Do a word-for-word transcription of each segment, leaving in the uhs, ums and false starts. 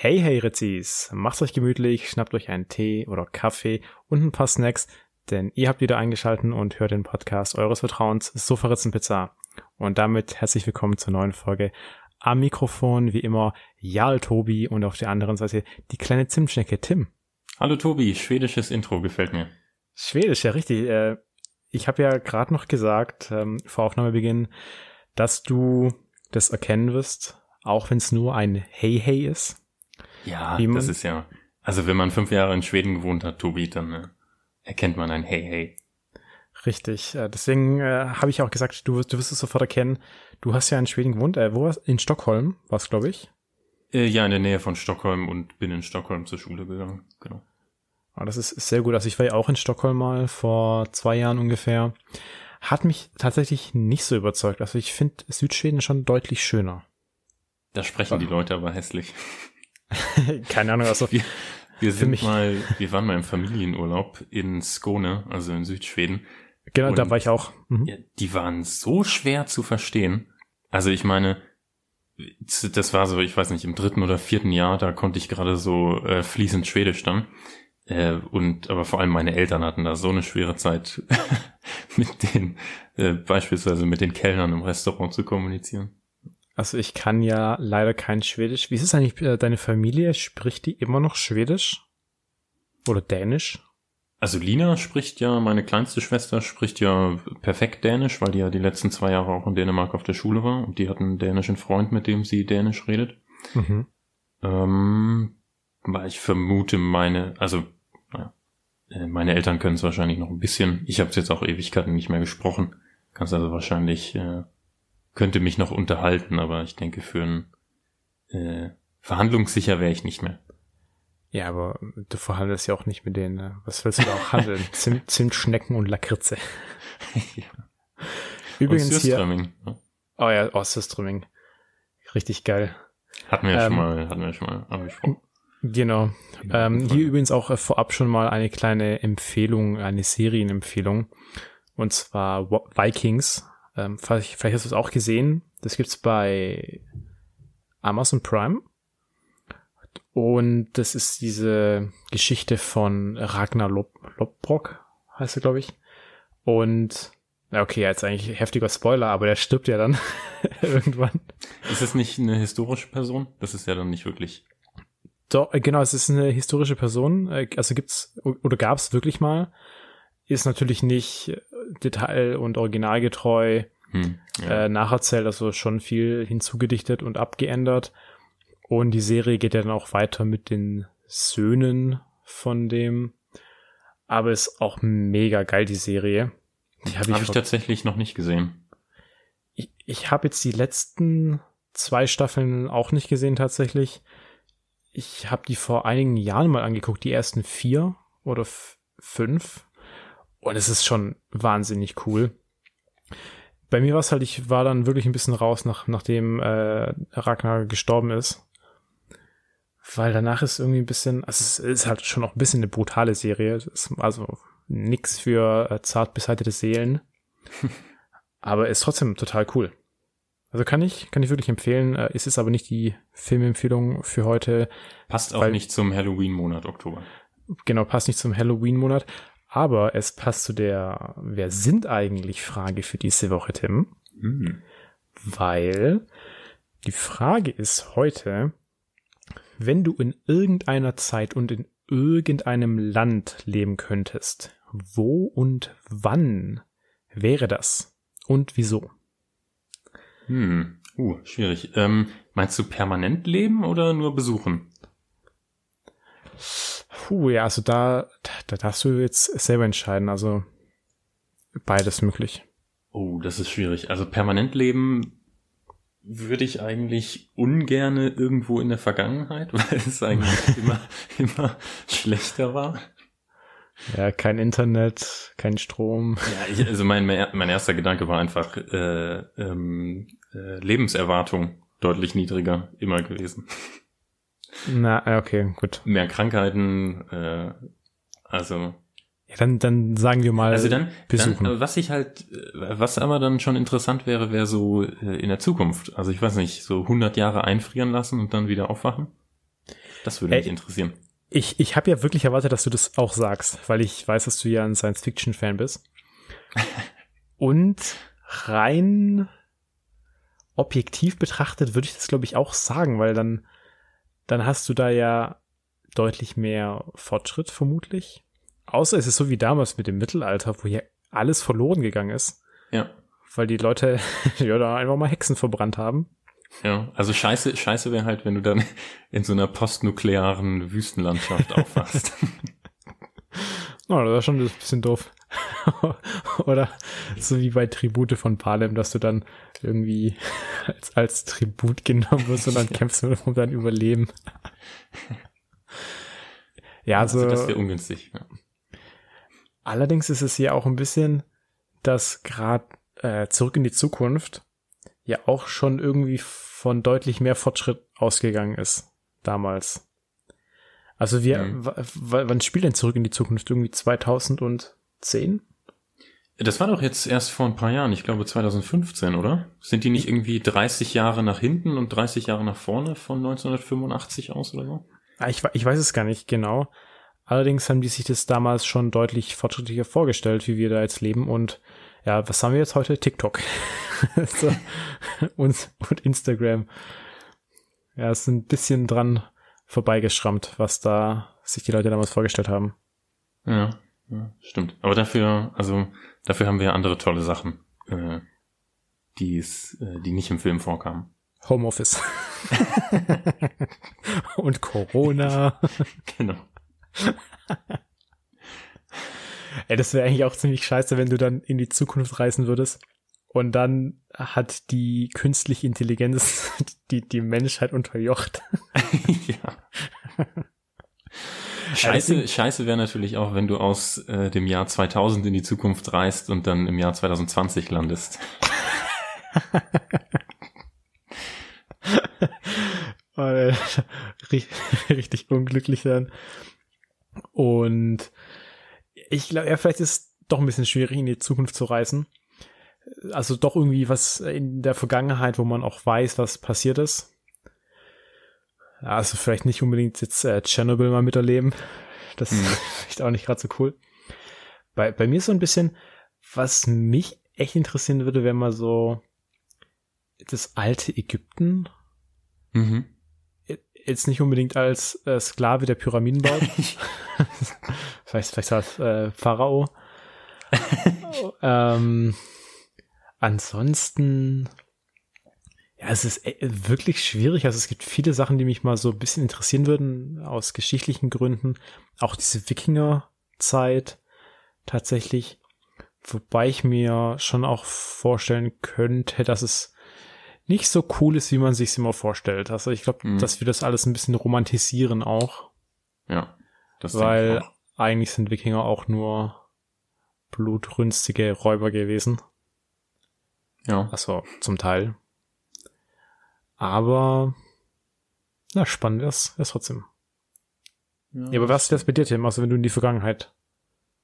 Hey, hey, Rezis! Macht's euch gemütlich, schnappt euch einen Tee oder Kaffee und ein paar Snacks, denn ihr habt wieder eingeschaltet und hört den Podcast eures Vertrauens, Sofaritzen Pizza. Und damit herzlich willkommen zur neuen Folge. Am Mikrofon, wie immer, Jarl Tobi und auf der anderen Seite die kleine Zimtschnecke Tim. Hallo Tobi, schwedisches Intro gefällt mir. Schwedisch, ja richtig. Ich habe ja gerade noch gesagt, vor Aufnahmebeginn, dass du das erkennen wirst, auch wenn es nur ein Hey, hey ist. Ja, man, das ist ja, also wenn man fünf Jahre in Schweden gewohnt hat, Tobi, dann äh, erkennt man ein Hey, hey. Richtig, äh, deswegen äh, habe ich auch gesagt, du, du wirst es sofort erkennen. Du hast ja in Schweden gewohnt, äh, wo warst du? In Stockholm warst du, glaube ich. Äh, ja, in der Nähe von Stockholm und bin in Stockholm zur Schule gegangen, genau. Ah, das ist, ist sehr gut, also ich war ja auch in Stockholm mal vor zwei Jahren ungefähr. Hat mich tatsächlich nicht so überzeugt, also ich finde Südschweden schon deutlich schöner. Da sprechen Ach. Die Leute aber hässlich. Keine Ahnung, also wir, wir sind mich. mal, wir waren mal im Familienurlaub in Skåne, also in Südschweden. Genau, und da war ich auch. Mhm. Die waren so schwer zu verstehen. Also ich meine, das war so, ich weiß nicht, im dritten oder vierten Jahr, da konnte ich gerade so äh, fließend Schwedisch dann. Äh, und aber vor allem meine Eltern hatten da so eine schwere Zeit, mit den äh, beispielsweise mit den Kellnern im Restaurant zu kommunizieren. Also ich kann ja leider kein Schwedisch. Wie ist es eigentlich, äh, deine Familie, spricht die immer noch Schwedisch? Oder Dänisch? Also Lina spricht ja, meine kleinste Schwester spricht ja perfekt Dänisch, weil die ja die letzten zwei Jahre auch in Dänemark auf der Schule war. Und die hat einen dänischen Freund, mit dem sie Dänisch redet. Mhm. Ähm, ich vermute meine, also ja, meine Eltern können es wahrscheinlich noch ein bisschen. Ich habe es jetzt auch Ewigkeiten nicht mehr gesprochen. Kannst also wahrscheinlich... Äh, könnte mich noch unterhalten, aber ich denke, für einen äh, verhandlungssicher wäre ich nicht mehr. Ja, aber du verhandelst ja auch nicht mit denen. Ne? Was willst du da auch handeln? Zim, Zimtschnecken und Lakritze. Ja. Übrigens und hier... Ne? Oh ja, oh, Sürströmming. Richtig geil. Hatten wir ja ähm, schon mal, hatten wir schon mal angesprochen. Genau. Ähm, hier übrigens auch äh, vorab schon mal eine kleine Empfehlung, eine Serienempfehlung. Und zwar Vikings. Ähm, vielleicht, vielleicht hast du es auch gesehen, das gibt's bei Amazon Prime und das ist diese Geschichte von Ragnar Lothbrok, heißt er, glaube ich, und okay, jetzt eigentlich heftiger Spoiler, aber der stirbt ja dann irgendwann. Ist es nicht eine historische Person? Das ist ja dann nicht wirklich. Doch, genau, es ist eine historische Person, also gibt's oder gab's wirklich mal. Ist natürlich nicht detail- und originalgetreu hm, ja. äh, nacherzählt, also schon viel hinzugedichtet und abgeändert. Und die Serie geht ja dann auch weiter mit den Söhnen von dem. Aber ist auch mega geil, die Serie. Die habe ich, hab ich tatsächlich noch nicht gesehen. Ich, ich habe jetzt die letzten zwei Staffeln auch nicht gesehen tatsächlich. Ich habe die vor einigen Jahren mal angeguckt, die ersten vier oder f- fünf. Und es ist schon wahnsinnig cool. Bei mir war es halt, ich war dann wirklich ein bisschen raus, nach, nachdem äh, Ragnar gestorben ist. Weil danach ist irgendwie ein bisschen, also es ist halt schon auch ein bisschen eine brutale Serie. Es ist also nix für äh, zart beseitete Seelen. Aber ist trotzdem total cool. Also kann ich, kann ich wirklich empfehlen. Äh, es ist aber nicht die Filmempfehlung für heute. Passt auch weil, nicht zum Halloween-Monat Oktober. Genau, passt nicht zum Halloween-Monat. Aber es passt zu der Wer sind eigentlich Frage für diese Woche, Tim. Mhm. Weil die Frage ist heute, wenn du in irgendeiner Zeit und in irgendeinem Land leben könntest, wo und wann wäre das? Und wieso? Hm, uh, schwierig. Ähm, meinst du permanent leben oder nur besuchen? Puh, ja, also da, da darfst du jetzt selber entscheiden, also beides möglich. Oh, das ist schwierig. Also permanent leben würde ich eigentlich ungerne irgendwo in der Vergangenheit, weil es eigentlich immer, immer schlechter war. Ja, kein Internet, kein Strom. Ja, ich, also mein, mein erster Gedanke war einfach äh, ähm, äh, Lebenserwartung deutlich niedriger immer gewesen. Na, okay, gut. Mehr Krankheiten, äh, also. Ja, dann, dann sagen wir mal, also dann, besuchen. Dann, was ich halt, was aber dann schon interessant wäre, wäre so in der Zukunft. Also ich weiß nicht, so hundert Jahre einfrieren lassen und dann wieder aufwachen. Das würde mich Ey, interessieren. Ich, ich habe ja wirklich erwartet, dass du das auch sagst, weil ich weiß, dass du ja ein Science-Fiction-Fan bist. Und rein objektiv betrachtet würde ich das, glaube ich, auch sagen, weil dann, dann hast du da ja deutlich mehr Fortschritt vermutlich. Außer es ist so wie damals mit dem Mittelalter, wo hier alles verloren gegangen ist. Ja. Weil die Leute ja da einfach mal Hexen verbrannt haben. Ja, also scheiße, scheiße wäre halt, wenn du dann in so einer postnuklearen Wüstenlandschaft aufwachst. Oh, das war schon ein bisschen doof. Oder so wie bei Tribute von Panem, dass du dann irgendwie als, als Tribut genommen wirst und dann kämpfst du um dein Überleben. Ja, also, also das wäre ungünstig. Ja. Allerdings ist es hier auch ein bisschen, dass gerade äh, Zurück in die Zukunft ja auch schon irgendwie von deutlich mehr Fortschritt ausgegangen ist damals. Also wir, mhm. w- w- wann spielt denn Zurück in die Zukunft? Irgendwie zweitausendzehn? Das war doch jetzt erst vor ein paar Jahren, ich glaube zweitausendfünfzehn, oder? Sind die nicht irgendwie dreißig Jahre nach hinten und dreißig Jahre nach vorne von neunzehnhundertfünfundachtzig aus oder so? Ich, ich weiß es gar nicht genau. Allerdings haben die sich das damals schon deutlich fortschrittlicher vorgestellt, wie wir da jetzt leben. Und ja, was haben wir jetzt heute? TikTok so. und, und Instagram. Ja, es ist ein bisschen dran vorbeigeschrammt, was da sich die Leute damals vorgestellt haben. Ja. Ja, stimmt. Aber dafür, also dafür haben wir andere tolle Sachen, äh, die es, äh, die nicht im Film vorkamen. Homeoffice. Und Corona. Genau. Ey, das wäre eigentlich auch ziemlich scheiße, wenn du dann in die Zukunft reisen würdest und dann hat die künstliche Intelligenz die, die Menschheit unterjocht. Ja. Scheiße, scheiße wäre natürlich auch, wenn du aus äh, dem Jahr zweitausend in die Zukunft reist und dann im Jahr zweitausendzwanzig landest. Richtig unglücklich dann. Und ich glaube, ja, vielleicht ist es doch ein bisschen schwierig, in die Zukunft zu reisen. Also doch irgendwie was in der Vergangenheit, wo man auch weiß, was passiert ist. Also vielleicht nicht unbedingt jetzt äh, Tschernobyl mal miterleben. Das mhm. ist vielleicht auch nicht gerade so cool. Bei, bei mir ist so ein bisschen, was mich echt interessieren würde, wäre mal so das alte Ägypten. Mhm. Jetzt nicht unbedingt als äh, Sklave, der Pyramiden baut. vielleicht vielleicht als äh, Pharao. ähm, ansonsten... Ja, es ist wirklich schwierig. Also es gibt viele Sachen, die mich mal so ein bisschen interessieren würden, aus geschichtlichen Gründen. Auch diese Wikingerzeit tatsächlich. Wobei ich mir schon auch vorstellen könnte, dass es nicht so cool ist, wie man sich es immer vorstellt. Also ich glaube, mhm. dass wir das alles ein bisschen romantisieren auch. Ja. Das weil eigentlich sind Wikinger auch nur blutrünstige Räuber gewesen. Ja. Also zum Teil. Aber, na, spannend wär's, wär's trotzdem. Ja, ja, aber was wär's bei dir, Tim? Also, wenn du in die Vergangenheit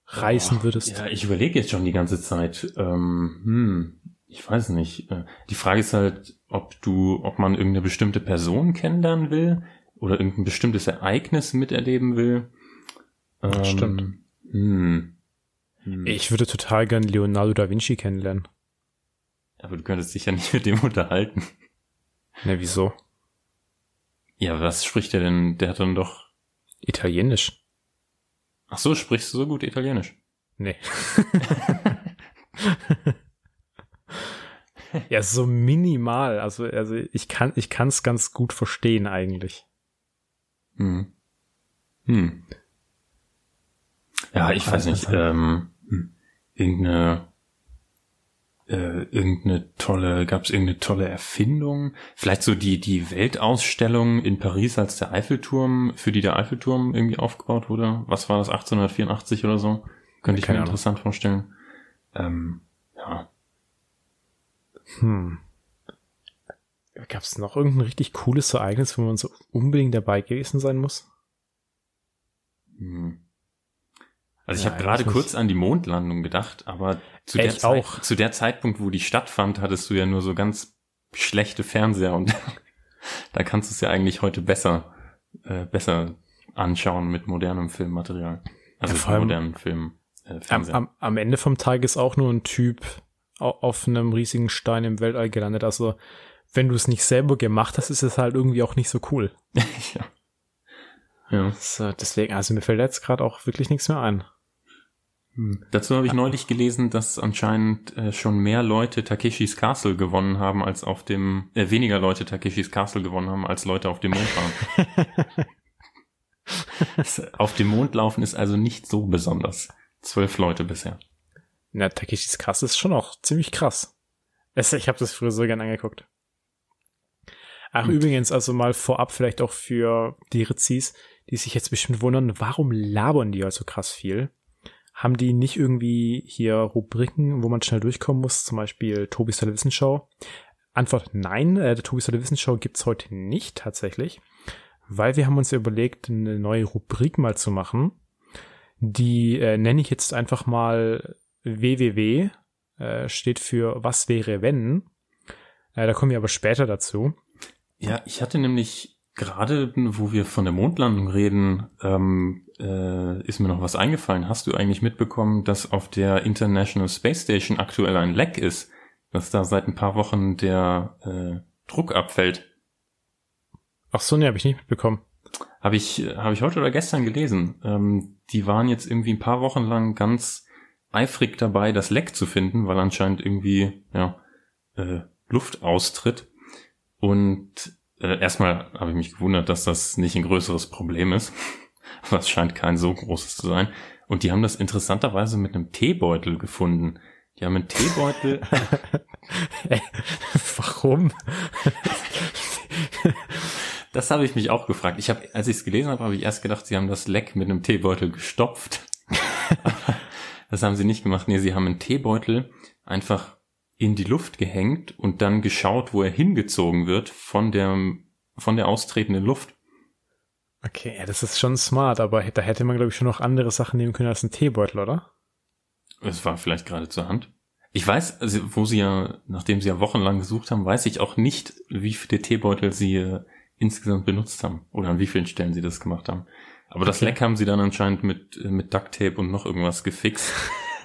reisen boah, würdest. Ja, ich überlege jetzt schon die ganze Zeit. Ähm, hm, ich weiß nicht. Die Frage ist halt, ob du, ob man irgendeine bestimmte Person kennenlernen will oder irgendein bestimmtes Ereignis miterleben will. Ähm, Stimmt. Hm, hm. Ich würde total gern Leonardo da Vinci kennenlernen. Aber du könntest dich ja nicht mit dem unterhalten. Ne, wieso? Ja, was spricht der denn? Der hat dann doch... Italienisch. Ach so, sprichst du so gut Italienisch? Nee. Ja, so minimal. Also, also ich kann ich kann's ganz gut verstehen eigentlich. Hm. Hm. Ja, ich weiß nicht. Ähm, irgendeine... Äh, irgendeine tolle, gab's irgendeine tolle Erfindung? Vielleicht so die, die Weltausstellung in Paris, als der Eiffelturm, für die der Eiffelturm irgendwie aufgebaut wurde. Was war das, achtzehnhundertvierundachtzig oder so? Könnte ich mir interessant vorstellen. Ähm, ja. Hm. Gab's noch irgendein richtig cooles Ereignis, wo man so unbedingt dabei gewesen sein muss? Hm. Also ich ja, habe gerade kurz nicht an die Mondlandung gedacht, aber zu der, Zeit, auch. zu der Zeitpunkt, wo die stattfand, hattest du ja nur so ganz schlechte Fernseher und da kannst du es ja eigentlich heute besser äh, besser anschauen mit modernem Filmmaterial. Also ja, vor allem, modernen Film, äh, Fernsehen. Am, am Ende vom Tag ist auch nur ein Typ auf einem riesigen Stein im Weltall gelandet. Also wenn du es nicht selber gemacht hast, ist es halt irgendwie auch nicht so cool. Ja. Ja. So, deswegen, also mir fällt jetzt gerade auch wirklich nichts mehr ein. Hm. Dazu habe ich neulich gelesen, dass anscheinend äh, schon mehr Leute Takeshi's Castle gewonnen haben, als auf dem, äh, weniger Leute Takeshi's Castle gewonnen haben, als Leute auf dem Mond waren. Auf dem Mond laufen ist also nicht so besonders. Zwölf Leute bisher. Na, Takeshis Castle ist schon auch ziemlich krass. Ich habe das früher so gern angeguckt. Ach, mhm. Übrigens, also mal vorab vielleicht auch für die Rizzis, die sich jetzt bestimmt wundern, warum labern die also krass viel? Haben die nicht irgendwie hier Rubriken, wo man schnell durchkommen muss? Zum Beispiel Tobis tolle Wissensschau. Antwort nein, äh, der Tobis tolle Wissensschau gibt's heute nicht tatsächlich, weil wir haben uns ja überlegt, eine neue Rubrik mal zu machen. Die äh, nenne ich jetzt einfach mal W W W, äh, steht für Was wäre wenn? Äh, da kommen wir aber später dazu. Ja, ich hatte nämlich gerade, wo wir von der Mondlandung reden, ähm, äh, ist mir noch was eingefallen. Hast du eigentlich mitbekommen, dass auf der International Space Station aktuell ein Leck ist? Dass da seit ein paar Wochen der äh, Druck abfällt? Ach so, nee, habe ich nicht mitbekommen. Habe ich, hab ich heute oder gestern gelesen. Ähm, die waren jetzt irgendwie ein paar Wochen lang ganz eifrig dabei, das Leck zu finden, weil anscheinend irgendwie ja äh, Luft austritt. Und äh, erstmal habe ich mich gewundert, dass das nicht ein größeres Problem ist. Aber es scheint kein so großes zu sein. Und die haben das interessanterweise mit einem Teebeutel gefunden. Die haben einen Teebeutel... Ey, warum? Das habe ich mich auch gefragt. Ich habe, als ich es gelesen habe, habe ich erst gedacht, sie haben das Leck mit einem Teebeutel gestopft. Das haben sie nicht gemacht. Nee, sie haben einen Teebeutel einfach in die Luft gehängt und dann geschaut, wo er hingezogen wird von der, von der austretenden Luft. Okay, ja, das ist schon smart, aber da hätte man, glaube ich, schon noch andere Sachen nehmen können als einen Teebeutel, oder? Es war vielleicht gerade zur Hand. Ich weiß, also, wo sie ja, nachdem sie ja wochenlang gesucht haben, weiß ich auch nicht, wie viele Teebeutel sie äh, insgesamt benutzt haben oder an wie vielen Stellen sie das gemacht haben. Aber okay. Das Leck haben sie dann anscheinend mit, mit Ducktape und noch irgendwas gefixt.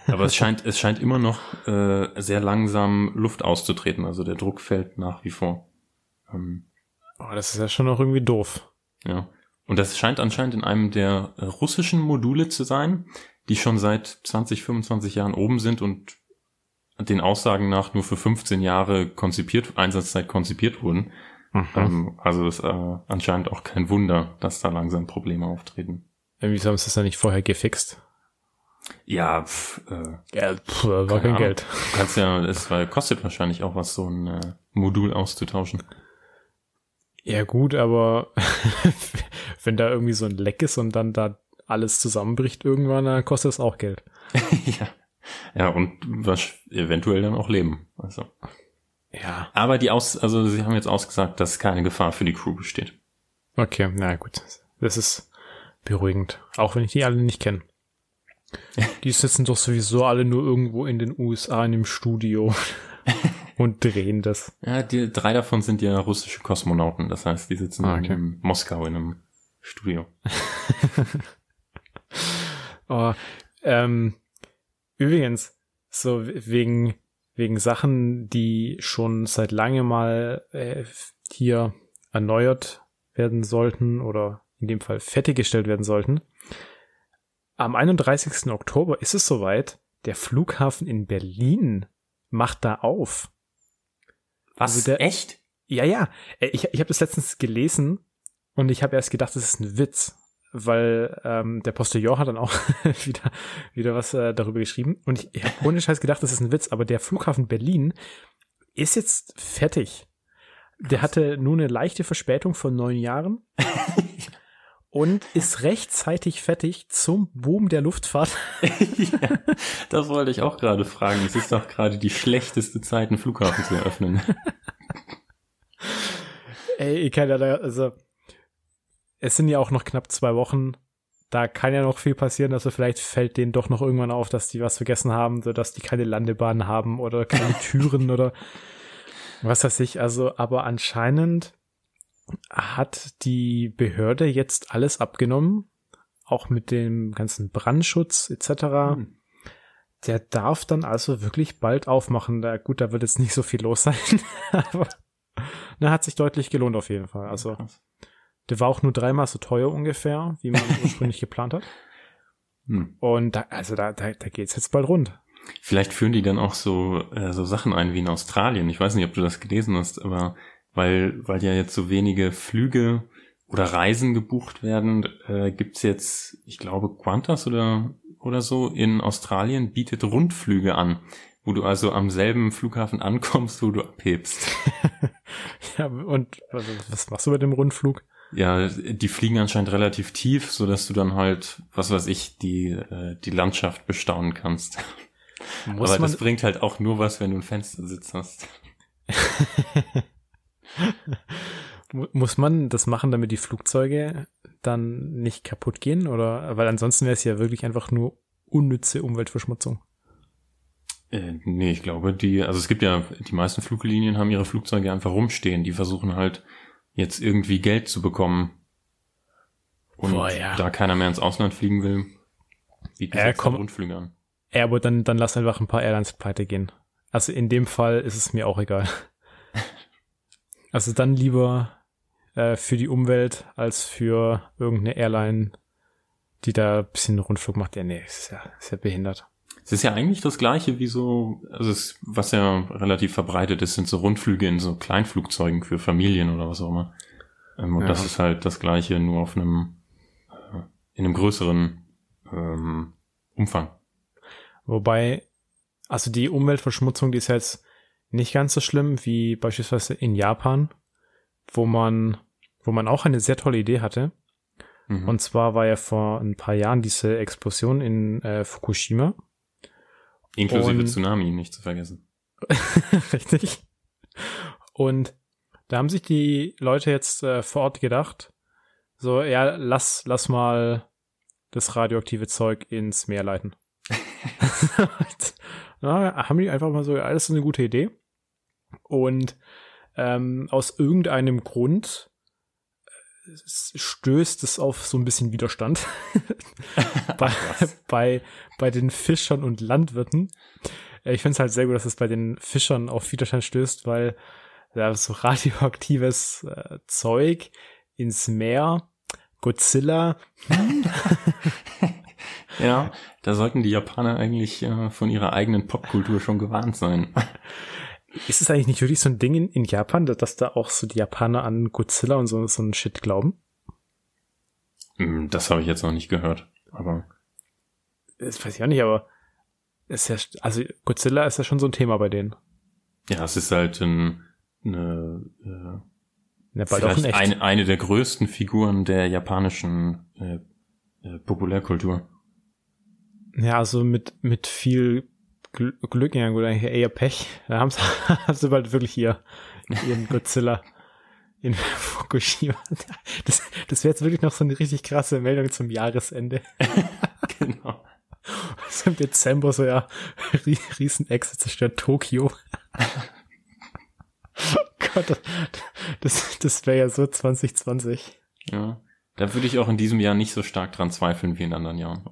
Aber es scheint, es scheint immer noch äh, sehr langsam Luft auszutreten. Also der Druck fällt nach wie vor. Ähm, oh, das ist ja schon noch irgendwie doof. Ja. Und das scheint anscheinend in einem der äh, russischen Module zu sein, die schon seit zwanzig, fünfundzwanzig Jahren oben sind und den Aussagen nach nur für fünfzehn Jahre konzipiert, Einsatzzeit konzipiert wurden. Mhm. Ähm, also das ist äh, anscheinend auch kein Wunder, dass da langsam Probleme auftreten. Wieso haben sie das dann nicht vorher gefixt? Ja, pff, äh, ja pff, war kein Ahnung. Geld. Du kannst ja, es kostet wahrscheinlich auch was, so ein äh, Modul auszutauschen. Ja gut, aber wenn da irgendwie so ein Leck ist und dann da alles zusammenbricht irgendwann, dann kostet es auch Geld. Ja. Ja, und was, eventuell dann auch Leben. Also. Ja. Aber die aus, also sie haben jetzt ausgesagt, dass keine Gefahr für die Crew besteht. Okay, na gut. Das ist beruhigend. Auch wenn ich die alle nicht kenne. Die sitzen doch sowieso alle nur irgendwo in den U S A in dem Studio und drehen das. Ja, die drei davon sind ja russische Kosmonauten. Das heißt, die sitzen ah, okay. in Moskau in einem Studio. oh, ähm, übrigens, so wegen wegen Sachen, die schon seit langem mal äh, hier erneuert werden sollten oder in dem Fall fertiggestellt werden sollten. Am einunddreißigsten Oktober ist es soweit, der Flughafen in Berlin macht da auf. Was? Also der, echt? Ja, ja. Ich, ich habe das letztens gelesen und ich habe erst gedacht, das ist ein Witz, weil ähm, der Postillon hat dann auch wieder wieder was äh, darüber geschrieben und ich, ich habe ohne Scheiß gedacht, das ist ein Witz, aber der Flughafen Berlin ist jetzt fertig. Der hatte nur eine leichte Verspätung von neun Jahren. Und ist rechtzeitig fertig zum Boom der Luftfahrt. Ja, das wollte ich auch gerade fragen. Es ist doch gerade die schlechteste Zeit, einen Flughafen zu eröffnen. Ey, ich kann ja da, also, es sind ja auch noch knapp zwei Wochen. Da kann ja noch viel passieren. Also vielleicht fällt denen doch noch irgendwann auf, dass die was vergessen haben, sodass die keine Landebahnen haben oder keine Türen oder was weiß ich. Also, aber anscheinend hat die Behörde jetzt alles abgenommen, auch mit dem ganzen Brandschutz et cetera. Hm. Der darf dann also wirklich bald aufmachen. Na gut, da wird jetzt nicht so viel los sein, aber na, hat sich deutlich gelohnt auf jeden Fall. Also der war auch nur dreimal so teuer ungefähr, wie man ursprünglich geplant hat. Hm. Und da, also da, da, da geht's jetzt bald rund. Vielleicht führen die dann auch so äh, so Sachen ein wie in Australien. Ich weiß nicht, ob du das gelesen hast, aber weil weil ja jetzt so wenige Flüge oder Reisen gebucht werden, äh, gibt's jetzt, ich glaube, Qantas oder oder so in Australien bietet Rundflüge an, wo du also am selben Flughafen ankommst, wo du abhebst. Ja, und was machst du mit dem Rundflug? Ja, die fliegen anscheinend relativ tief, so dass du dann halt, was weiß ich, die äh, die Landschaft bestaunen kannst. Muss Aber das bringt halt auch nur was, wenn du einen Fenstersitz hast. Muss man das machen, damit die Flugzeuge dann nicht kaputt gehen? Oder, weil ansonsten wäre es ja wirklich einfach nur unnütze Umweltverschmutzung. Äh, nee, ich glaube, die, also es gibt ja, die meisten Fluglinien haben ihre Flugzeuge einfach rumstehen. Die versuchen halt jetzt irgendwie Geld zu bekommen. Und Boah, ja. da keiner mehr ins Ausland fliegen will, bieten sie jetzt Rundflüge an. Ja, aber dann, dann lass einfach ein paar Airlines pleite gehen. Also in dem Fall ist es mir auch egal. Also dann lieber äh, für die Umwelt als für irgendeine Airline, die da ein bisschen Rundflug macht. Ja, nee, ist ja, ist ja behindert. Es ist ja eigentlich das Gleiche wie so, also es, was ja relativ verbreitet ist, sind so Rundflüge in so Kleinflugzeugen für Familien oder was auch immer. Ähm, und ja. das ist halt das Gleiche, nur auf einem, äh, in einem größeren ähm, Umfang. Wobei, also die Umweltverschmutzung, die ist jetzt nicht ganz so schlimm wie beispielsweise in Japan, wo man, wo man auch eine sehr tolle Idee hatte. Mhm. Und zwar war ja vor ein paar Jahren diese Explosion in äh, Fukushima. Inklusive und, Tsunami, nicht zu vergessen. Richtig. Und da haben sich die Leute jetzt äh, vor Ort gedacht, so, ja, lass, lass mal das radioaktive Zeug ins Meer leiten. Na, haben die einfach mal so, ja, das ist eine gute Idee. Und ähm, aus irgendeinem Grund stößt es auf so ein bisschen Widerstand bei, bei, bei den Fischern und Landwirten. Ich finde es halt sehr gut, dass es bei den Fischern auf Widerstand stößt, weil ja, so radioaktives äh, Zeug ins Meer, Godzilla. Ja, da sollten die Japaner eigentlich äh, von ihrer eigenen Popkultur schon gewarnt sein. Ist es eigentlich nicht wirklich so ein Ding in, in Japan, dass, dass da auch so die Japaner an Godzilla und so, so einen Shit glauben? Das habe ich jetzt noch nicht gehört, aber... Das weiß ich auch nicht, aber ist ja, also Godzilla ist ja schon so ein Thema bei denen. Ja, es ist halt ein, eine... Äh, ja, bald auch in echt. Ein, eine der größten Figuren der japanischen äh, äh, Populärkultur. Ja, also mit, mit viel Gl- Glück, ja gut, eigentlich eher Pech. Da haben sie bald wirklich hier ihren Godzilla in Fukushima. Das, das wäre jetzt wirklich noch so eine richtig krasse Meldung zum Jahresende. Genau. Also im Dezember so, ja, Riesenechse zerstört Tokio. Oh Gott, das, das wäre ja so zwanzig zwanzig. Ja, da würde ich auch in diesem Jahr nicht so stark dran zweifeln wie in anderen Jahren.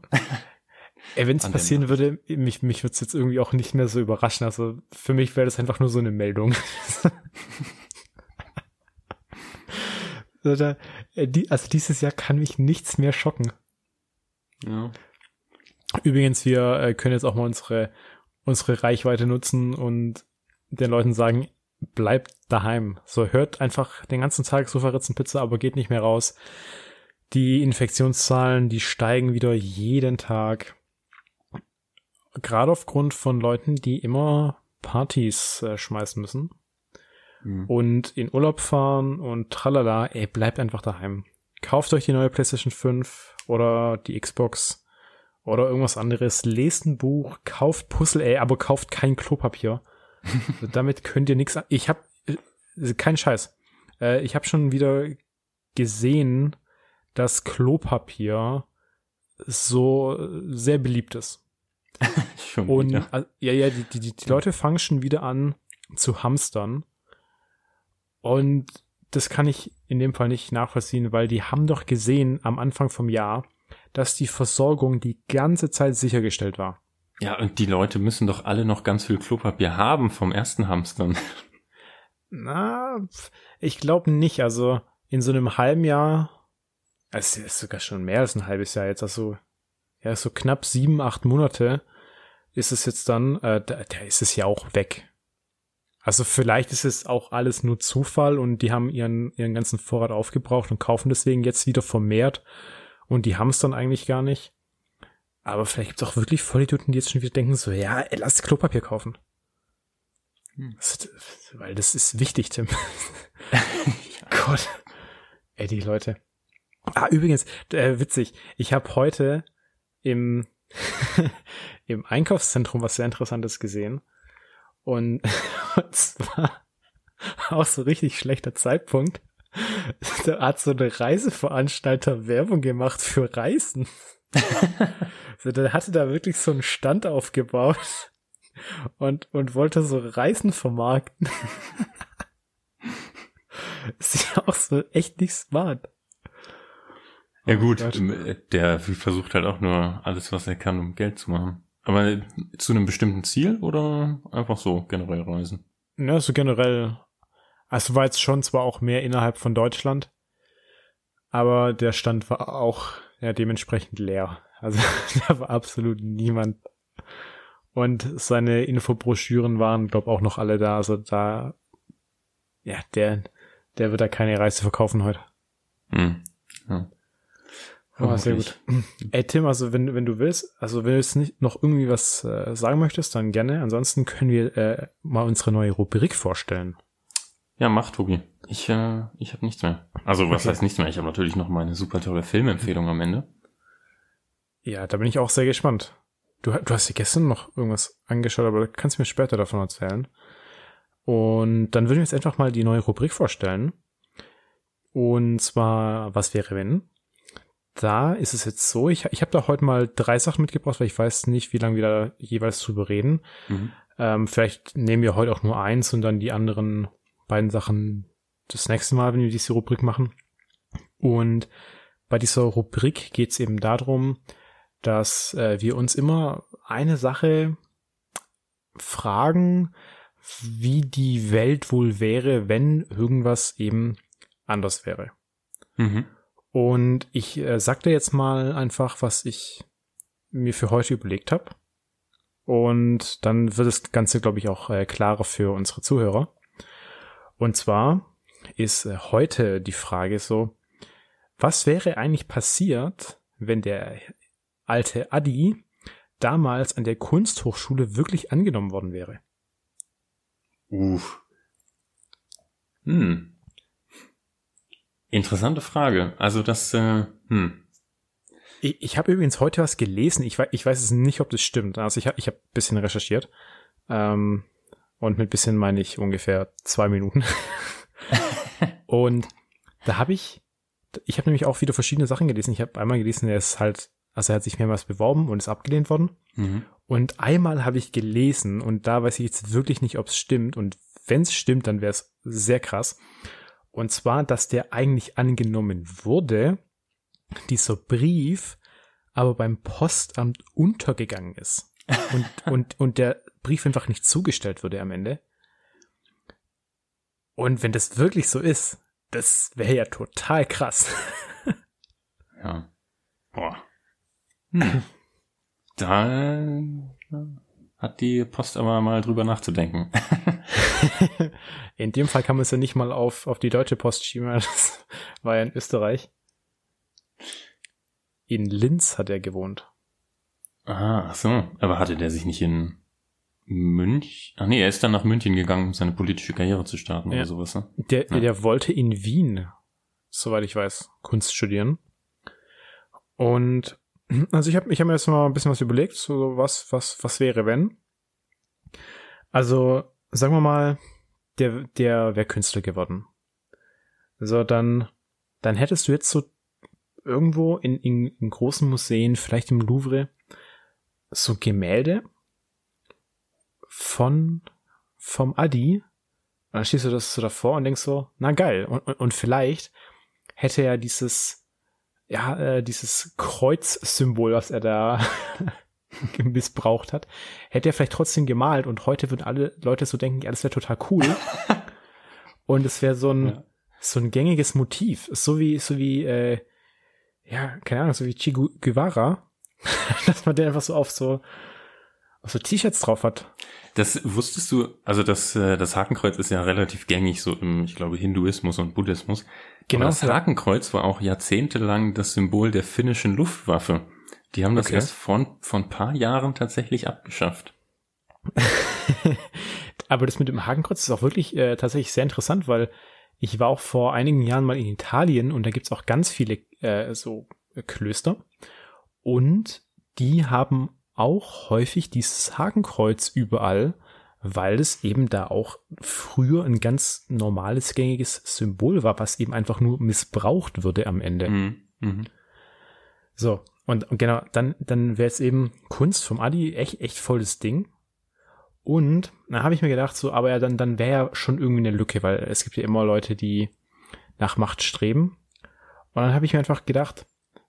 Ey, wenn es passieren würde, mich, mich würde es jetzt irgendwie auch nicht mehr so überraschen. Also für mich wäre das einfach nur so eine Meldung. Also dieses Jahr kann mich nichts mehr schocken. Ja. Übrigens, wir können jetzt auch mal unsere, unsere Reichweite nutzen und den Leuten sagen, bleibt daheim. So, hört einfach den ganzen Tag Sofaritzen Pizza, aber geht nicht mehr raus. Die Infektionszahlen, die steigen wieder jeden Tag. Gerade aufgrund von Leuten, die immer Partys äh, schmeißen müssen mhm. und in Urlaub fahren und tralala, ey, bleibt einfach daheim. Kauft euch die neue PlayStation fünf oder die Xbox oder irgendwas anderes. Lest ein Buch, kauft Puzzle, ey, aber kauft kein Klopapier. Also damit könnt ihr nichts... Ich hab... Äh, kein Scheiß. Äh, ich hab schon wieder gesehen, dass Klopapier so sehr beliebt ist. Schon und wieder. ja, ja, die, die, die Leute fangen schon wieder an zu hamstern. Und das kann ich in dem Fall nicht nachvollziehen, weil die haben doch gesehen am Anfang vom Jahr, dass die Versorgung die ganze Zeit sichergestellt war. Ja, und die Leute müssen doch alle noch ganz viel Klopapier haben vom ersten Hamstern. Na, ich glaube nicht. Also in so einem halben Jahr, es ist sogar schon mehr als ein halbes Jahr jetzt, also ja, so knapp sieben, acht Monate ist es jetzt dann, äh, da, da ist es ja auch weg. Also vielleicht ist es auch alles nur Zufall und die haben ihren ihren ganzen Vorrat aufgebraucht und kaufen deswegen jetzt wieder vermehrt und die haben es dann eigentlich gar nicht. Aber vielleicht gibt es auch wirklich Vollidioten, die jetzt schon wieder denken so, ja, ey, lass Klopapier kaufen. Hm. Das, weil das ist wichtig, Tim. Gott. Ey, die Leute. Ah, übrigens, äh, witzig. Ich habe heute im, im Einkaufszentrum was sehr Interessantes gesehen. Und, und zwar auch so richtig schlechter Zeitpunkt. Da hat so eine Reiseveranstalter Werbung gemacht für Reisen. Also der hatte da wirklich so einen Stand aufgebaut und, und wollte so Reisen vermarkten. Ist ja auch so echt nicht smart. Ja gut, oh der versucht halt auch nur alles, was er kann, um Geld zu machen. Aber zu einem bestimmten Ziel oder einfach so generell reisen? Ja, so generell. Also war jetzt schon zwar auch mehr innerhalb von Deutschland, aber der Stand war auch ja dementsprechend leer. Also da war absolut niemand. Und seine Infobroschüren waren, glaube ich, auch noch alle da. Also da, ja, der, der wird da keine Reise verkaufen heute. Hm. Ja. Oh, sehr gut. Ey Tim, also wenn, wenn du willst, also wenn du jetzt nicht noch irgendwie was äh, sagen möchtest, dann gerne. Ansonsten können wir äh, mal unsere neue Rubrik vorstellen. Ja, mach, Tobi. Ich äh, ich habe nichts mehr. Also was okay. heißt nichts mehr? Ich habe natürlich noch meine super tolle Filmempfehlung am Ende. Ja, da bin ich auch sehr gespannt. Du, du hast dir gestern noch irgendwas angeschaut, aber kannst mir später davon erzählen. Und dann würden wir jetzt einfach mal die neue Rubrik vorstellen. Und zwar, was wäre wenn? Da ist es jetzt so, ich, ich habe da heute mal drei Sachen mitgebracht, weil ich weiß nicht, wie lange wir da jeweils drüber reden. Mhm. Ähm, vielleicht nehmen wir heute auch nur eins und dann die anderen beiden Sachen das nächste Mal, wenn wir diese Rubrik machen. Und bei dieser Rubrik geht es eben darum, dass äh, wir uns immer eine Sache fragen, wie die Welt wohl wäre, wenn irgendwas eben anders wäre. Mhm. Und ich äh, sag dir jetzt mal einfach, was ich mir für heute überlegt habe. Und dann wird das Ganze, glaube ich, auch äh, klarer für unsere Zuhörer. Und zwar ist äh, heute die Frage so, was wäre eigentlich passiert, wenn der alte Adi damals an der Kunsthochschule wirklich angenommen worden wäre? Uff. Hm. Interessante Frage. Also das, äh, hm. Ich, ich habe übrigens heute was gelesen. Ich weiß, ich weiß es nicht, ob das stimmt. Also ich habe ich hab ein bisschen recherchiert. Ähm, und mit bisschen meine ich ungefähr zwei Minuten. Und da habe ich, ich habe nämlich auch wieder verschiedene Sachen gelesen. Ich habe einmal gelesen, er ist halt, also er hat sich mehrmals beworben und ist abgelehnt worden. Mhm. Und einmal habe ich gelesen und da weiß ich jetzt wirklich nicht, ob es stimmt. Und wenn es stimmt, dann wäre es sehr krass. Und zwar, dass der eigentlich angenommen wurde, dieser Brief, aber beim Postamt untergegangen ist. Und, und, und der Brief einfach nicht zugestellt wurde am Ende. Und wenn das wirklich so ist, das wäre ja total krass. Ja. Boah. Hm. Da hat die Post aber mal drüber nachzudenken. In dem Fall kann man es ja nicht mal auf, auf die Deutsche Post schieben, das war ja in Österreich. In Linz hat er gewohnt. Ah, ach so. Aber hatte der sich nicht in München? Ach nee, er ist dann nach München gegangen, um seine politische Karriere zu starten ja. oder sowas. Ne? Der, ja. der wollte in Wien, soweit ich weiß, Kunst studieren. Und also ich habe ich hab mir jetzt mal ein bisschen was überlegt, so was, was, was wäre, wenn? Also sagen wir mal, der, der wäre Künstler geworden. So, dann, dann hättest du jetzt so irgendwo in, in, in großen Museen, vielleicht im Louvre, so Gemälde von, vom Adi, Und dann stehst du das so davor und denkst so, na geil. Und, und, und vielleicht hätte er dieses, ja, äh, dieses Kreuzsymbol, was er da missbraucht hat, hätte er vielleicht trotzdem gemalt. Und heute würden alle Leute so denken, ja, das wäre total cool. Und es wäre so ein, ja. so ein gängiges Motiv. So wie, so wie, äh, ja, keine Ahnung, so wie Che Guevara, dass man den einfach so auf so, auf so T-Shirts drauf hat. Das wusstest du, also das, das Hakenkreuz ist ja relativ gängig, so im, ich glaube, Hinduismus und Buddhismus. Genau. Aber das Hakenkreuz war auch jahrzehntelang das Symbol der finnischen Luftwaffe. Die haben das okay. erst vor, vor ein paar Jahren tatsächlich abgeschafft. Aber das mit dem Hakenkreuz ist auch wirklich äh, tatsächlich sehr interessant, weil ich war auch vor einigen Jahren mal in Italien und da gibt's auch ganz viele äh, so Klöster und die haben auch häufig dieses Hakenkreuz überall, weil es eben da auch früher ein ganz normales, gängiges Symbol war, was eben einfach nur missbraucht würde am Ende. Mhm. So, und, und genau, dann, dann wäre es eben Kunst vom Adi, echt, echt volles Ding. Und dann habe ich mir gedacht, so, aber ja, dann, dann wäre ja schon irgendwie eine Lücke, weil es gibt ja immer Leute, die nach Macht streben. Und dann habe ich mir einfach gedacht,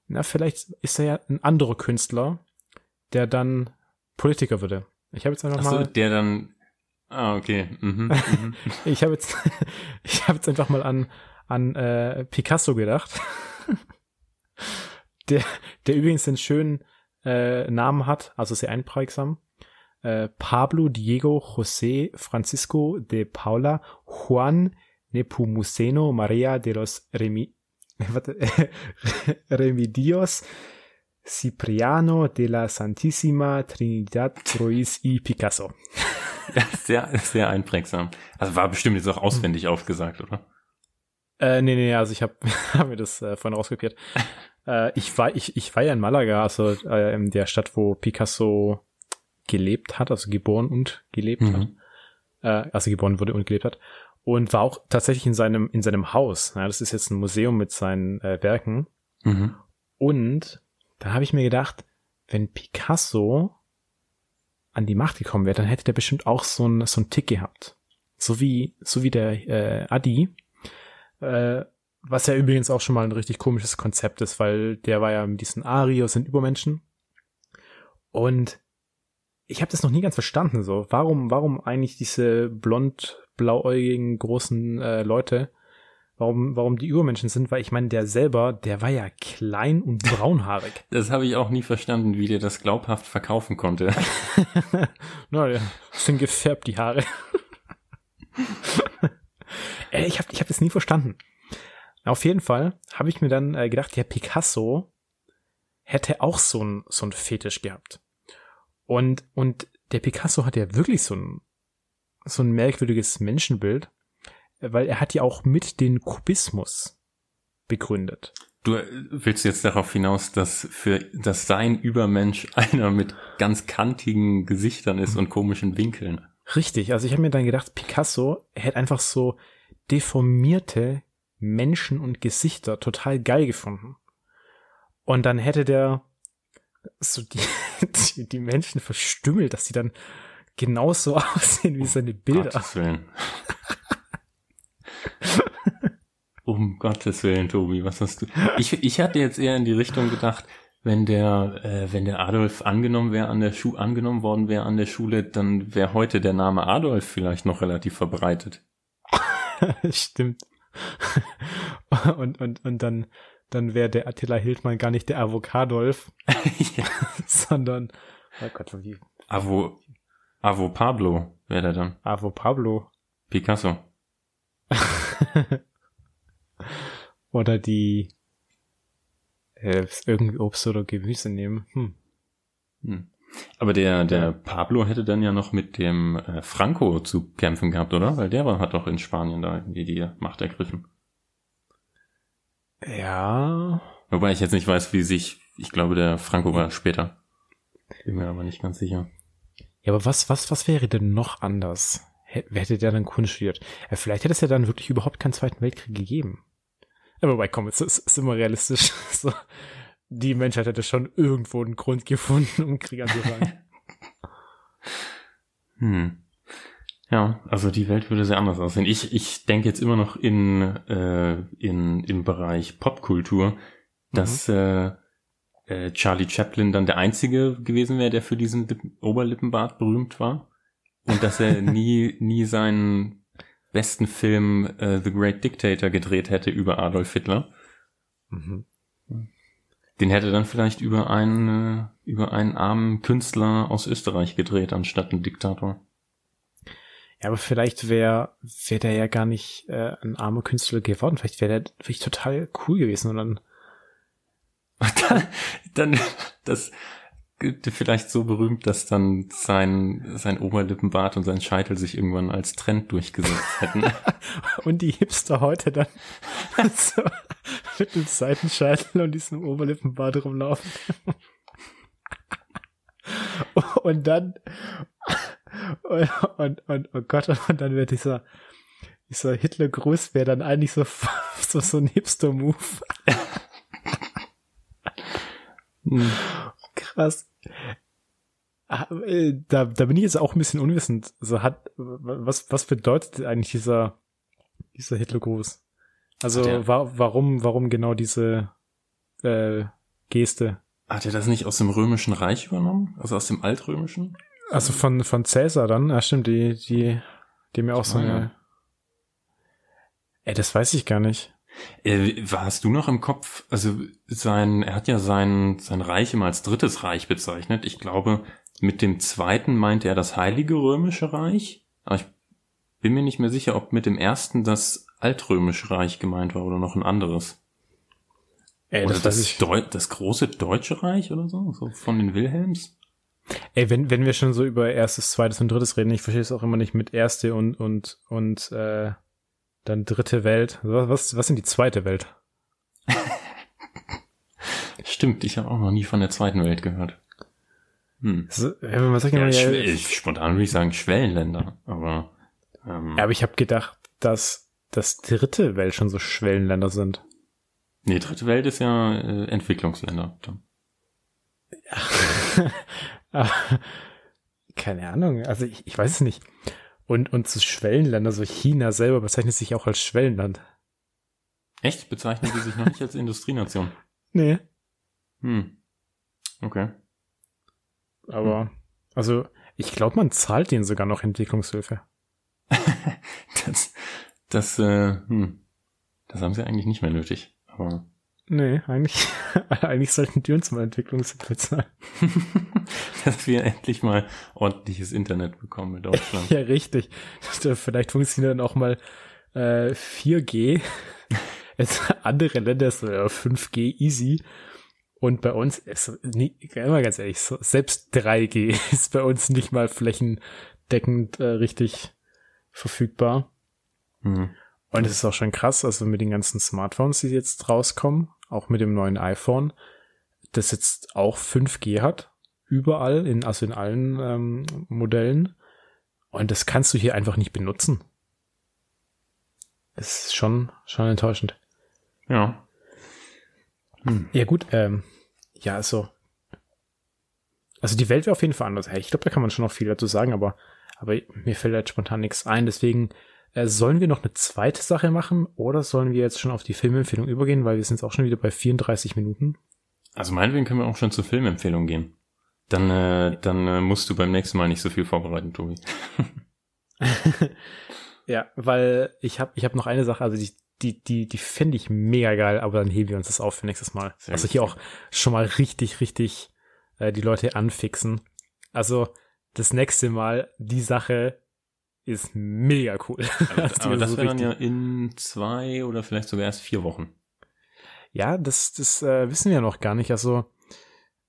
na, vielleicht ist da ja ein anderer Künstler, der dann Politiker würde. Ich habe jetzt einfach Ach so, mal. der dann. Ah, okay. Mhm, mhm. ich habe jetzt, ich habe jetzt einfach mal an, an äh, Picasso gedacht. der, der übrigens den schönen äh, Namen hat, also sehr einprägsam. Pablo, Diego, José, Francisco de Paula, Juan, Nepomuceno, Maria de los Remi- Remedios, Cipriano de la Santísima Trinidad, Ruiz y Picasso. Sehr, sehr einprägsam. Also war bestimmt jetzt auch auswendig aufgesagt, oder? Äh, nee, nee, also ich habe hab mir das äh, vorhin rauskopiert. äh, ich, war, ich, ich war ja in Malaga, also äh, in der Stadt, wo Picasso gelebt hat, also geboren und gelebt mhm. hat, äh, also geboren wurde und gelebt hat und war auch tatsächlich in seinem in seinem Haus. Ja, das ist jetzt ein Museum mit seinen äh, Werken. Mhm. Und da habe ich mir gedacht, wenn Picasso an die Macht gekommen wäre, dann hätte der bestimmt auch so ein so ein Tick gehabt, so wie so wie der äh, Adi, äh, was ja übrigens auch schon mal ein richtig komisches Konzept ist, weil der war ja mit diesen Arios und Übermenschen und ich habe das noch nie ganz verstanden, so. Warum, warum eigentlich diese blond, blauäugigen, großen äh, Leute, warum, warum die Übermenschen sind? Weil ich meine, der selber, der war ja klein und braunhaarig. Das habe ich auch nie verstanden, wie der das glaubhaft verkaufen konnte. Na, ja, sind gefärbt, die Haare. äh, ich habe ich hab das nie verstanden. Auf jeden Fall habe ich mir dann äh, gedacht, ja, Picasso hätte auch so ein, so ein Fetisch gehabt. Und, und der Picasso hat ja wirklich so ein, so ein merkwürdiges Menschenbild, weil er hat ja auch mit den Kubismus begründet. Du willst jetzt darauf hinaus, dass für, dass sein Übermensch einer mit ganz kantigen Gesichtern ist und komischen Winkeln. Richtig. Also ich habe mir dann gedacht, Picasso hätte einfach so deformierte Menschen und Gesichter total geil gefunden. Und dann hätte der so die, die, die Menschen verstümmelt, dass sie dann genauso aussehen wie seine Bilder. Um Gottes Willen. um Gottes Willen, Tobi, was hast du? Ich, ich hatte jetzt eher in die Richtung gedacht, wenn der, äh, wenn der Adolf angenommen wäre an der Schu- angenommen worden wäre an der Schule, dann wäre heute der Name Adolf vielleicht noch relativ verbreitet. Stimmt. und, und, und dann dann wäre der Attila Hildmann gar nicht der Avocadolf, ja. sondern, oh Gott, wie? Avo, Avo Pablo wäre der dann. Avo Pablo. Picasso. oder die, äh, irgendwie Obst oder Gemüse nehmen. Hm. Hm. Aber der, der Pablo hätte dann ja noch mit dem äh, Franco zu kämpfen gehabt, oder? Weil der war, hat doch in Spanien da irgendwie die Macht ergriffen. Ja. Wobei ich jetzt nicht weiß, wie sich, ich glaube, der Franco war später. Bin mir aber nicht ganz sicher. Ja, aber was, was, was wäre denn noch anders? H- wer hätte der dann Kunst studiert? Ja, vielleicht hätte es ja dann wirklich überhaupt keinen Zweiten Weltkrieg gegeben. Aber wobei, komm, es ist, ist immer realistisch. So, die Menschheit hätte schon irgendwo einen Grund gefunden, um Krieg anzufangen. hm. Ja, also die Welt würde sehr anders aussehen. Ich ich denke jetzt immer noch in äh, in im Bereich Popkultur, dass mhm. äh, äh, Charlie Chaplin dann der einzige gewesen wäre, der für diesen Lippen- Oberlippenbart berühmt war und dass er nie nie seinen besten Film äh, The Great Dictator gedreht hätte über Adolf Hitler. Mhm. Den hätte dann vielleicht über einen äh, über einen armen Künstler aus Österreich gedreht anstatt einen Diktator. Ja, aber vielleicht wäre wär der ja gar nicht äh, ein armer Künstler geworden. Vielleicht wäre der wirklich total cool gewesen. Und dann, dann, dann das vielleicht so berühmt, dass dann sein, sein Oberlippenbart und sein Scheitel sich irgendwann als Trend durchgesetzt hätten. Und die Hipster heute dann so mit dem Seitenscheitel und diesem Oberlippenbart rumlaufen. Und dann... Und, und, und, oh Gott, und dann wird dieser, dieser Hitlergruß wäre dann eigentlich so, so, so ein Hipster-Move. Hm. Krass. Da, da bin ich jetzt auch ein bisschen unwissend. Also hat, was, was bedeutet eigentlich dieser, dieser Hitlergruß? Also, der, wa- warum, warum genau diese, äh, Geste? Hat er das nicht aus dem Römischen Reich übernommen? Also aus dem Altrömischen? Also von von Cäsar dann, ja stimmt, die die die mir auch so eine. Ja. Ey, das weiß ich gar nicht. Äh, hast du noch im Kopf? Also sein, er hat ja sein sein Reich immer als Drittes Reich bezeichnet. Ich glaube, mit dem Zweiten meinte er das Heilige Römische Reich. Aber ich bin mir nicht mehr sicher, ob mit dem Ersten das Altrömische Reich gemeint war oder noch ein anderes. Ey, oder das, das, ich... Deu- das große Deutsche Reich oder so, so von den Wilhelms. Ey, wenn wenn wir schon so über erstes, zweites und drittes reden, ich verstehe es auch immer nicht mit erste und und und äh, dann dritte Welt. Was was was sind die zweite Welt? Stimmt, ich habe auch noch nie von der zweiten Welt gehört. Hm. So, ja, was sag ich ja, mal, ja, ich, ich, spontan würde ich sagen Schwellenländer, aber. Ähm, ja, aber ich habe gedacht, dass das dritte Welt schon so Schwellenländer sind. Nee, dritte Welt ist ja äh, Entwicklungsländer. Ja. Keine Ahnung, also ich, ich weiß es nicht. Und, und zu Schwellenländern, also China selber bezeichnet sich auch als Schwellenland. Echt? Bezeichnet die sich noch nicht als Industrienation? Nee. Hm. Okay. Aber, hm. also, ich glaube, man zahlt denen sogar noch Entwicklungshilfe. das, das, äh, hm. Das haben sie eigentlich nicht mehr nötig, aber... Nee, eigentlich, eigentlich sollten die uns mal Entwicklungshilfe zahlen. Dass wir endlich mal ordentliches Internet bekommen in Deutschland. Ja, richtig. Vielleicht funktioniert dann auch mal äh, vier G. Jetzt andere Länder so ja, fünf G easy. Und bei uns ist, nie, immer ganz ehrlich, so, selbst drei G ist bei uns nicht mal flächendeckend äh, richtig verfügbar. Mhm. Und es ist auch schon krass, also mit den ganzen Smartphones, die jetzt rauskommen, auch mit dem neuen iPhone, das jetzt auch fünf G hat, überall, in, also in allen ähm, Modellen. Und das kannst du hier einfach nicht benutzen. Das ist schon, schon enttäuschend. Ja. Hm. Ja gut, ähm, ja, also, also die Welt wäre auf jeden Fall anders. Ich glaube, da kann man schon noch viel dazu sagen, aber, aber mir fällt halt spontan nichts ein, deswegen... Sollen wir noch eine zweite Sache machen oder sollen wir jetzt schon auf die Filmempfehlung übergehen, weil wir sind jetzt auch schon wieder bei vierunddreißig Minuten? Also meinetwegen können wir auch schon zur Filmempfehlung gehen. Dann, äh, dann äh, musst du beim nächsten Mal nicht so viel vorbereiten, Tobi. Ja, weil ich habe ich hab noch eine Sache, also die, die, die, die fände ich mega geil, aber dann heben wir uns das auf für nächstes Mal. Sehr also hier gut. Auch schon mal richtig, richtig äh, die Leute anfixen. Also das nächste Mal die Sache... ist mega cool. Aber, aber das so wäre dann ja in zwei oder vielleicht sogar erst vier Wochen. Ja, das, das äh, wissen wir noch gar nicht. Also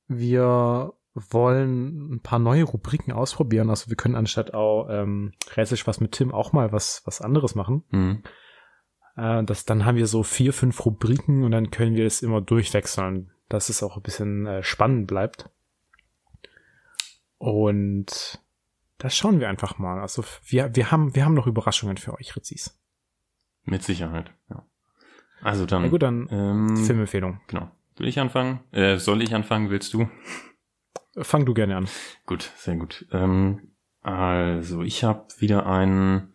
wir wollen ein paar neue Rubriken ausprobieren. Also wir können anstatt auch ähm, Rätsel was mit Tim auch mal was, was anderes machen. Mhm. Äh, das, dann haben wir so vier, fünf Rubriken und dann können wir das immer durchwechseln, dass es auch ein bisschen äh, spannend bleibt. Und das schauen wir einfach mal. Also wir wir haben wir haben noch Überraschungen für euch, Ritzis. Mit Sicherheit, ja. Also dann... Na gut, dann ähm, Filmempfehlung. Genau. Will ich anfangen? Äh, soll ich anfangen? Willst du? Fang du gerne an. Gut, sehr gut. Ähm, Also ich habe wieder einen,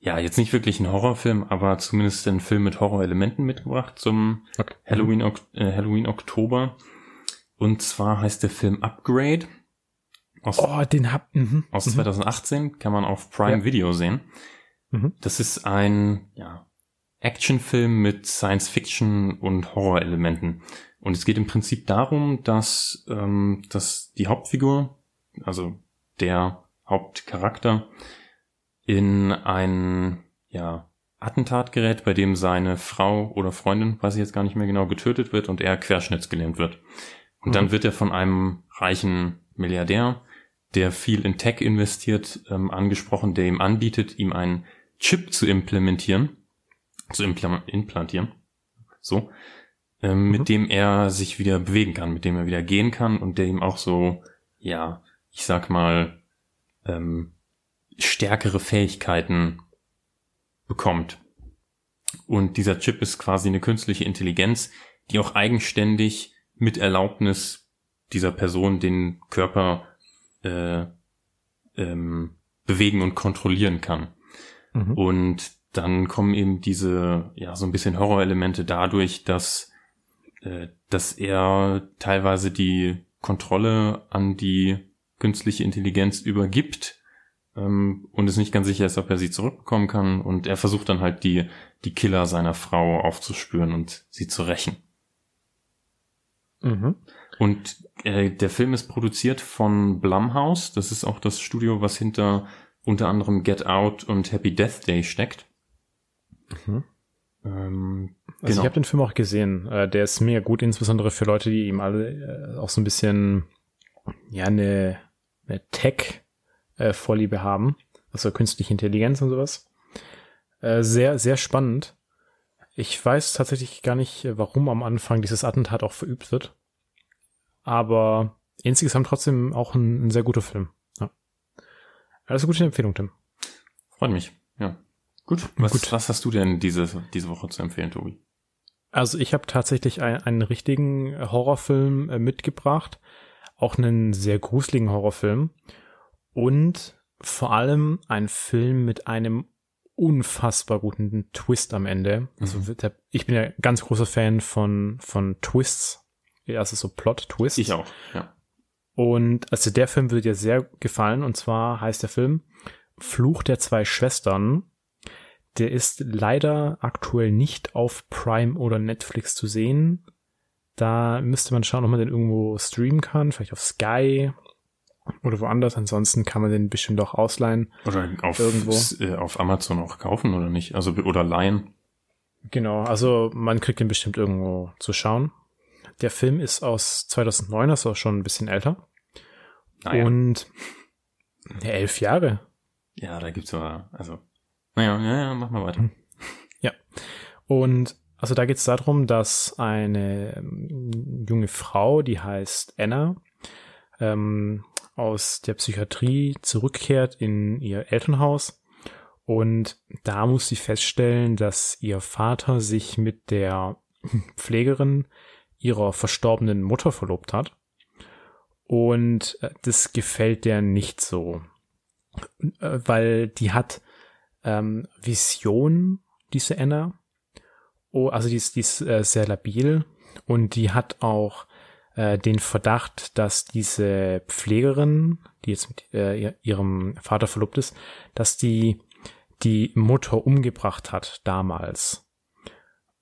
ja jetzt nicht wirklich einen Horrorfilm, aber zumindest einen Film mit Horrorelementen mitgebracht zum okay. Halloween, äh, Halloween Oktober. Und zwar heißt der Film Upgrade. Aus, oh, den hab, mhm. aus mhm. zwanzig achtzehn, kann man auf Prime ja. Video sehen. Mhm. Das ist ein ja, Actionfilm mit Science-Fiction und Horrorelementen. Und es geht im Prinzip darum, dass, ähm, dass die Hauptfigur, also der Hauptcharakter, in ein ja, Attentat gerät, bei dem seine Frau oder Freundin, weiß ich jetzt gar nicht mehr genau, getötet wird und er querschnittsgelähmt wird. Und mhm. dann wird er von einem reichen Milliardär, der viel in Tech investiert, ähm, angesprochen, der ihm anbietet, ihm einen Chip zu implementieren, zu impl- implantieren, so, ähm, mhm. mit dem er sich wieder bewegen kann, mit dem er wieder gehen kann und der ihm auch so, ja, ich sag mal, ähm, stärkere Fähigkeiten bekommt. Und dieser Chip ist quasi eine künstliche Intelligenz, die auch eigenständig mit Erlaubnis dieser Person den Körper äh, ähm, bewegen und kontrollieren kann. Mhm. Und dann kommen eben diese, ja, so ein bisschen Horrorelemente dadurch, dass, äh, dass er teilweise die Kontrolle an die künstliche Intelligenz übergibt ähm, und es nicht ganz sicher ist, ob er sie zurückbekommen kann. Und er versucht dann halt die, die Killer seiner Frau aufzuspüren und sie zu rächen. Mhm. Und äh, der Film ist produziert von Blumhouse. Das ist auch das Studio, was hinter unter anderem Get Out und Happy Death Day steckt. Mhm. Ähm, also genau. Ich habe den Film auch gesehen. Äh, der ist mega gut, insbesondere für Leute, die ihm alle äh, auch so ein bisschen ja eine, eine Tech-Vorliebe äh, haben, also künstliche Intelligenz und sowas. Äh, sehr, sehr spannend. Ich weiß tatsächlich gar nicht, warum am Anfang dieses Attentat auch verübt wird. Aber insgesamt trotzdem auch ein, ein sehr guter Film. Ja. Also gute Empfehlung, Tim. Freut mich, ja. Gut. Was, Gut. was hast du denn diese, diese Woche zu empfehlen, Tobi? Also ich habe tatsächlich ein, einen richtigen Horrorfilm äh, mitgebracht. Auch einen sehr gruseligen Horrorfilm und vor allem ein Film mit einem unfassbar guten Twist am Ende. Also mhm. der, ich bin ja ganz großer Fan von von Twists, also so Plot-Twists. Ich auch, ja. Und also der Film würde dir sehr gefallen und zwar heißt der Film Fluch der zwei Schwestern. Der ist leider aktuell nicht auf Prime oder Netflix zu sehen. Da müsste man schauen, ob man den irgendwo streamen kann, vielleicht auf Sky oder woanders. Ansonsten kann man den bestimmt auch ausleihen. Oder auf, irgendwo. Äh, auf Amazon auch kaufen oder nicht? Also oder leihen. Genau, also man kriegt den bestimmt irgendwo zu schauen. Der Film ist aus zweitausendneun, also schon ein bisschen älter. Naja. Und ja, elf Jahre. Ja, da gibt's aber, also, naja, naja, mach mal weiter. Ja, und also da geht es darum, dass eine junge Frau, die heißt Anna, ähm, aus der Psychiatrie zurückkehrt in ihr Elternhaus und da muss sie feststellen, dass ihr Vater sich mit der Pflegerin ihrer verstorbenen Mutter verlobt hat und das gefällt der nicht so, weil die hat ähm, Visionen, diese Anna. Oh, also die ist, die ist äh, sehr labil und die hat auch äh, den Verdacht, dass diese Pflegerin, die jetzt mit äh, ihrem Vater verlobt ist, dass die die Mutter umgebracht hat damals.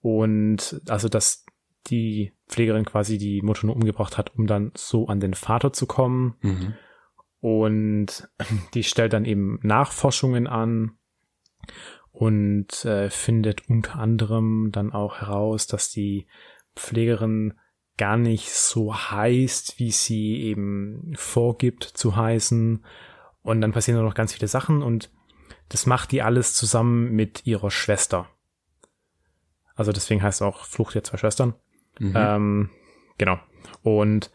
Und also, dass die Pflegerin quasi die Mutter nur umgebracht hat, um dann so an den Vater zu kommen. Mhm. Und die stellt dann eben Nachforschungen an. Und äh, findet unter anderem dann auch heraus, dass die Pflegerin gar nicht so heißt, wie sie eben vorgibt zu heißen. Und dann passieren noch ganz viele Sachen und das macht die alles zusammen mit ihrer Schwester. Also deswegen heißt es auch Fluch der zwei Schwestern. Mhm. Ähm, genau. Und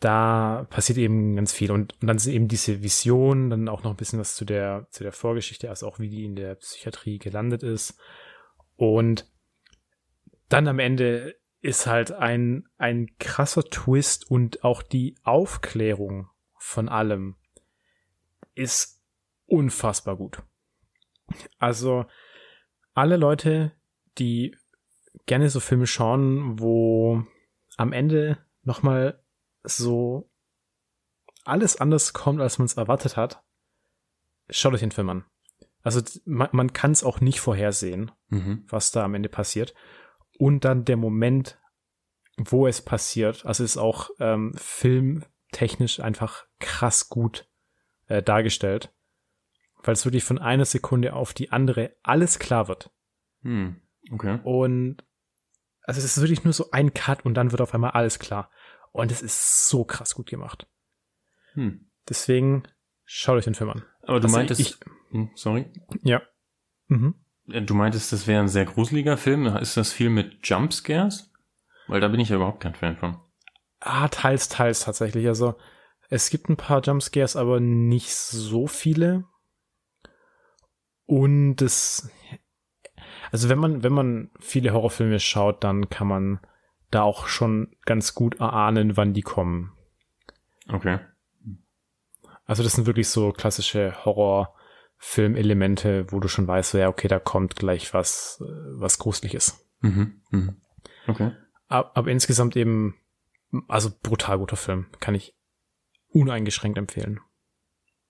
da passiert eben ganz viel und, und dann sind eben diese Visionen, dann auch noch ein bisschen was zu der zu der Vorgeschichte, also auch wie die in der Psychiatrie gelandet ist und dann am Ende ist halt ein ein krasser Twist und auch die Aufklärung von allem, ist unfassbar gut. Also alle Leute, die gerne so Filme schauen, wo am Ende nochmal so alles anders kommt, als man es erwartet hat, schaut euch den Film an. Also man, man kann es auch nicht vorhersehen, mhm. was da am Ende passiert. Und dann der Moment, wo es passiert, also ist auch ähm, filmtechnisch einfach krass gut äh, dargestellt, weil es wirklich von einer Sekunde auf die andere alles klar wird. Hm, okay. Und also es ist wirklich nur so ein Cut und dann wird auf einmal alles klar. Und es ist so krass gut gemacht. Hm. Deswegen schaut euch den Film an. Aber du also meintest, ich, ich, sorry. Ja. Mhm. Du meintest, das wäre ein sehr gruseliger Film. Ist das viel mit Jumpscares? Weil da bin ich ja überhaupt kein Fan von. Ah, teils, teils tatsächlich. Also es gibt ein paar Jumpscares, aber nicht so viele. Und das, also wenn man, wenn man viele Horrorfilme schaut, dann kann man da auch schon ganz gut erahnen, wann die kommen. Okay. Also das sind wirklich so klassische Horrorfilmelemente, wo du schon weißt, so, ja, okay, da kommt gleich was, was gruselig ist. Mhm, mhm. Okay. Aber, aber insgesamt eben, also brutal guter Film, kann ich uneingeschränkt empfehlen.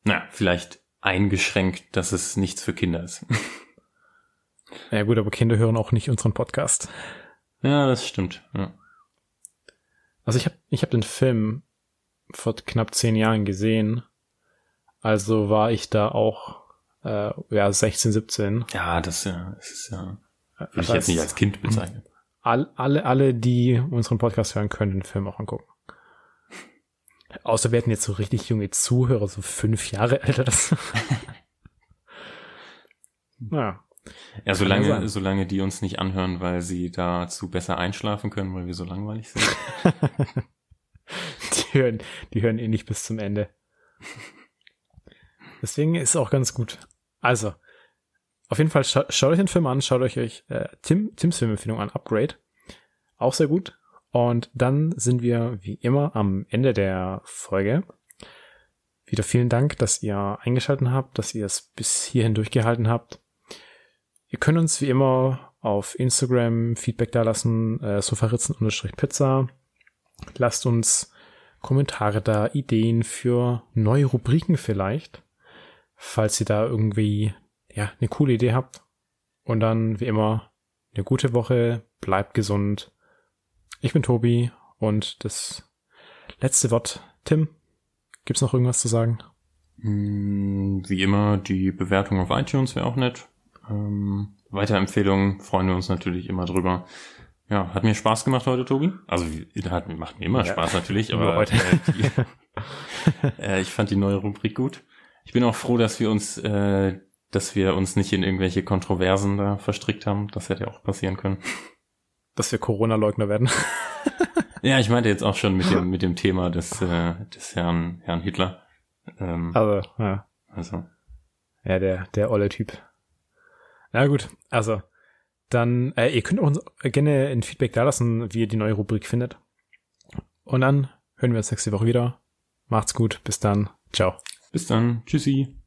Na, vielleicht eingeschränkt, dass es nichts für Kinder ist. Ja gut, aber Kinder hören auch nicht unseren Podcast. Ja, das stimmt. Ja. Also ich habe ich hab den Film vor knapp zehn Jahren gesehen. Also war ich da auch äh, ja sechzehn, siebzehn. Ja, das, ja, das ist ja, würde ich jetzt nicht als Kind bezeichnen. All, alle, alle, die unseren Podcast hören, können den Film auch angucken. Außer wir hätten jetzt so richtig junge Zuhörer, so fünf Jahre älter. Das ja. Ja, solange, solange die uns nicht anhören, weil sie dazu besser einschlafen können, weil wir so langweilig sind. die hören, die hören eh nicht bis zum Ende. Deswegen ist es auch ganz gut. Also, auf jeden Fall scha- schaut euch den Film an, schaut euch, euch äh, Tim, Tims Filmempfehlung an, Upgrade. Auch sehr gut. Und dann sind wir, wie immer, am Ende der Folge. Wieder vielen Dank, dass ihr eingeschaltet habt, dass ihr es bis hierhin durchgehalten habt. Ihr könnt uns wie immer auf Instagram Feedback dalassen, äh, Sofaritzen-Pizza. Lasst uns Kommentare da, Ideen für neue Rubriken vielleicht, falls ihr da irgendwie ja eine coole Idee habt. Und dann wie immer eine gute Woche, bleibt gesund. Ich bin Tobi und das letzte Wort, Tim, gibt's noch irgendwas zu sagen? Wie immer, die Bewertung auf iTunes wäre auch nett. Ähm, Weiterempfehlungen freuen wir uns natürlich immer drüber. Ja, hat mir Spaß gemacht heute, Tobi. Also hat, macht mir immer ja, Spaß natürlich, aber heute. Äh, äh, ich fand die neue Rubrik gut. Ich bin auch froh, dass wir uns, äh, dass wir uns nicht in irgendwelche Kontroversen da verstrickt haben. Das hätte ja auch passieren können. Dass wir Corona-Leugner werden. Ja, ich meinte jetzt auch schon mit dem, mit dem Thema des, äh, des Herrn, Herrn Hitler. Ähm, also, ja. Also. Ja, der, der olle Typ. Na gut, also, dann, äh, ihr könnt auch uns gerne ein Feedback dalassen, wie ihr die neue Rubrik findet. Und dann hören wir uns nächste Woche wieder. Macht's gut, bis dann, ciao. Bis dann, tschüssi.